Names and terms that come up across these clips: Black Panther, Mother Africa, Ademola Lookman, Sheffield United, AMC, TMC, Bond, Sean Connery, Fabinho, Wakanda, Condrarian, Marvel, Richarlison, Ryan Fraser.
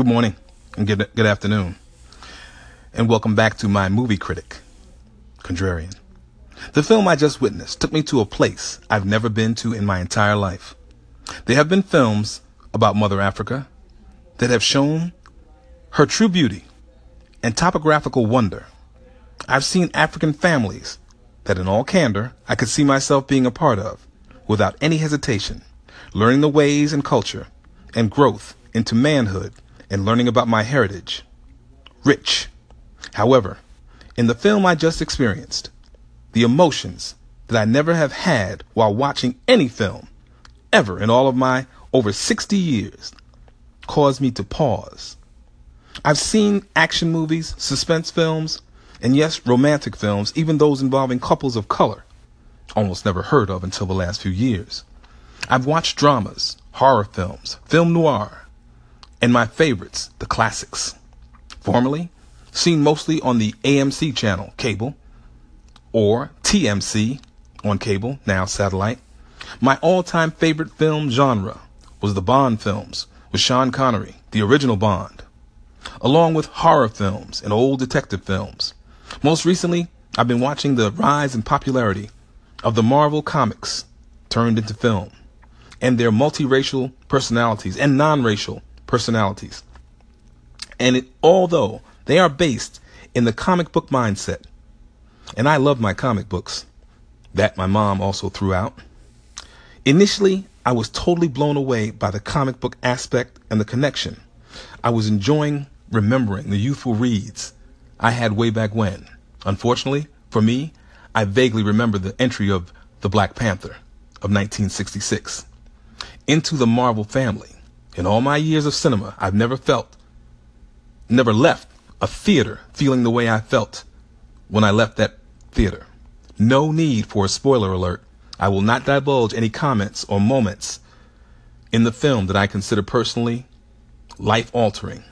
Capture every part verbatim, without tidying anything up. Good morning and good, good afternoon. And welcome back to my movie critic, Condrarian. The film I just witnessed took me to a place I've never been to in my entire life. There have been films about Mother Africa that have shown her true beauty and topographical wonder. I've seen African families that in all candor I could see myself being a part of without any hesitation, learning the ways and culture and growth into manhood and learning about my heritage. Rich. However, in the film I just experienced, the emotions that I never have had while watching any film ever in all of my over sixty years caused me to pause. I've seen action movies, suspense films, and yes, romantic films, even those involving couples of color, almost never heard of until the last few years. I've watched dramas, horror films, film noir, and my favorites, the classics. Formerly, seen mostly on the A M C channel, cable, or T M C on cable, now satellite. My all-time favorite film genre was the Bond films with Sean Connery, the original Bond, along with horror films and old detective films. Most recently, I've been watching the rise in popularity of the Marvel comics turned into film and their multiracial personalities and non-racial personalities. And it, although they are based in the comic book mindset, and I love my comic books, that my mom also threw out. Initially, I was totally blown away by the comic book aspect and the connection. I was enjoying remembering the youthful reads I had way back when. Unfortunately, for me, I vaguely remember the entry of the Black Panther of nineteen sixty-six into the Marvel family. In all my years of cinema, I've never felt, never left a theater feeling the way I felt when I left that theater. No need for a spoiler alert. I will not divulge any comments or moments in the film that I consider personally life-altering.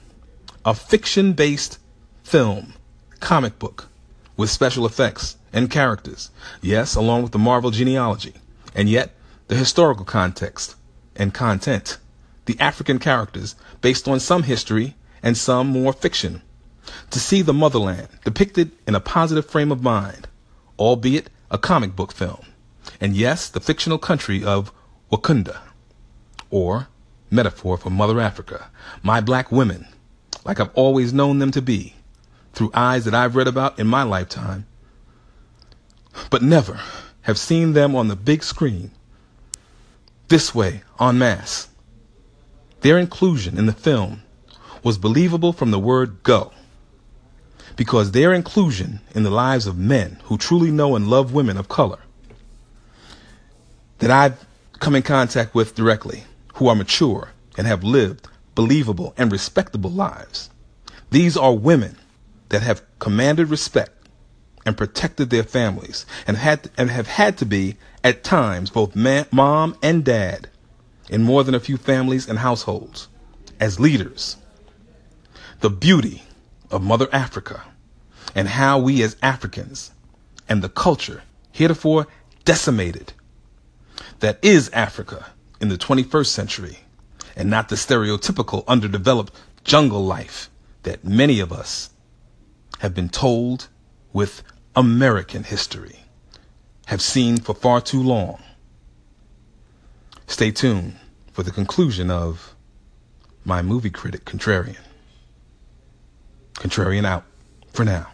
A fiction-based film, comic book, with special effects and characters, yes, along with the Marvel genealogy, and yet the historical context and content, the African characters based on some history and some more fiction, to see the motherland depicted in a positive frame of mind, albeit a comic book film. And yes, the fictional country of Wakanda, or metaphor for Mother Africa, my black women, like I've always known them to be, through eyes that I've read about in my lifetime, but never have seen them on the big screen, this way, en masse. Their inclusion in the film was believable from the word go, because their inclusion in the lives of men who truly know and love women of color that I've come in contact with directly, who are mature and have lived believable and respectable lives. These are women that have commanded respect and protected their families and had and have had to be at times both man, mom and dad in more than a few families and households as leaders. The beauty of Mother Africa and how we as Africans and the culture heretofore decimated that is Africa in the twenty-first century, and not the stereotypical underdeveloped jungle life that many of us have been told with American history, have seen for far too long. Stay tuned for the conclusion of my movie critic, Contrarian. Contrarian out for now.